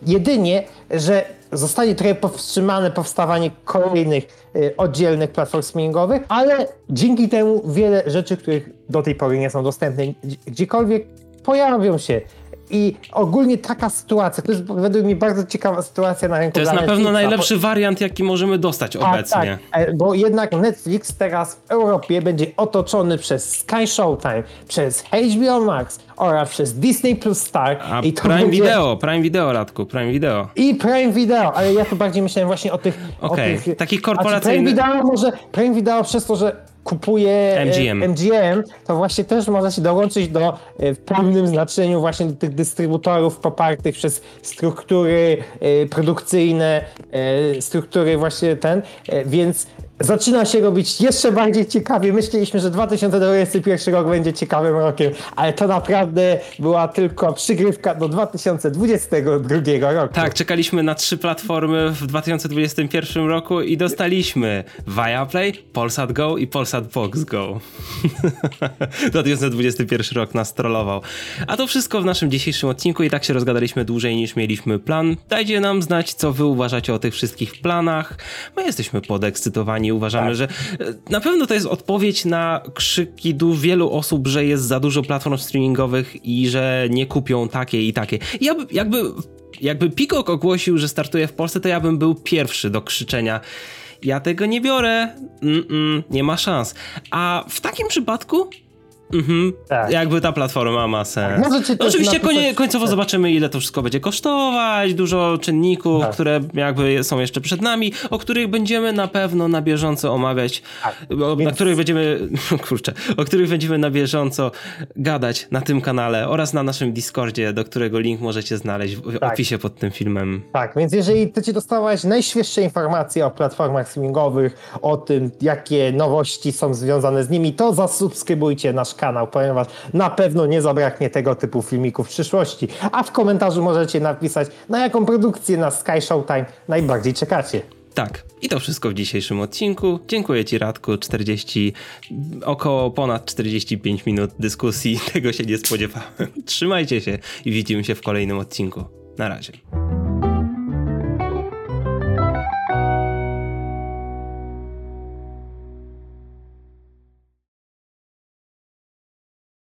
jedynie, że zostanie trochę powstrzymane powstawanie kolejnych y, oddzielnych platform streamingowych, ale dzięki temu wiele rzeczy, których do tej pory nie są dostępne gdziekolwiek, pojawią się. I ogólnie taka sytuacja, to jest według mnie bardzo ciekawa sytuacja na rynku. To jest na pewno najlepszy wariant, jaki możemy dostać obecnie. Tak, bo jednak Netflix teraz w Europie będzie otoczony przez Sky Showtime, przez H B O Max oraz przez Disney plus Star. A i to Prime będzie... Video, Prime Video, Radku, Prime Video. I Prime Video, ale ja tu bardziej myślałem właśnie o tych... Okej, okay. Takich korporacyjnych... Prime Video może, Prime Video przez to, że kupuje M G M. M G M, to właśnie też można się dołączyć do, w pełnym znaczeniu, właśnie do tych dystrybutorów popartych przez struktury produkcyjne, struktury właśnie ten, więc zaczyna się robić jeszcze bardziej ciekawie. Myśleliśmy, że dwa tysiące dwudziesty pierwszy rok będzie ciekawym rokiem, ale to naprawdę była tylko przygrywka do dwa tysiące dwudziestego drugiego roku. Tak, czekaliśmy na trzy platformy w dwa tysiące dwudziestym pierwszym roku i dostaliśmy Viaplay, Polsat Go i Polsat Box Go. dwa tysiące dwudziesty pierwszy rok nas trollował. A to wszystko w naszym dzisiejszym odcinku i tak się rozgadaliśmy dłużej niż mieliśmy plan. Dajcie nam znać, co wy uważacie o tych wszystkich planach. My jesteśmy podekscytowani. Nie uważamy, tak. że na pewno to jest odpowiedź na krzyki du wielu osób, że jest za dużo platform streamingowych i że nie kupią takie i takie. I ja, jakby, jakby Peacock ogłosił, że startuje w Polsce, to ja bym był pierwszy do krzyczenia. Ja tego nie biorę, Mm-mm, nie ma szans. A w takim przypadku mhm. tak. jakby ta platforma ma sens. Tak, no oczywiście konie, końcowo zobaczymy, ile to wszystko będzie kosztować, dużo czynników, tak. które jakby są jeszcze przed nami, o których będziemy na pewno na bieżąco omawiać, tak. o, Więc... na których będziemy, kurczę, o których będziemy na bieżąco gadać na tym kanale oraz na naszym Discordzie, do którego link możecie znaleźć w tak. opisie pod tym filmem. Tak, więc jeżeli chcecie dostawać najświeższe informacje o platformach streamingowych, o tym, jakie nowości są związane z nimi, to zasubskrybujcie nasz kanał, ponieważ na pewno nie zabraknie tego typu filmików w przyszłości. A w komentarzu możecie napisać, na jaką produkcję na Sky Showtime najbardziej czekacie. Tak. I to wszystko w dzisiejszym odcinku. Dziękuję ci, Radku. czterdzieści około ponad czterdzieści pięć minut dyskusji. Tego się nie spodziewałem. Trzymajcie się i widzimy się w kolejnym odcinku. Na razie.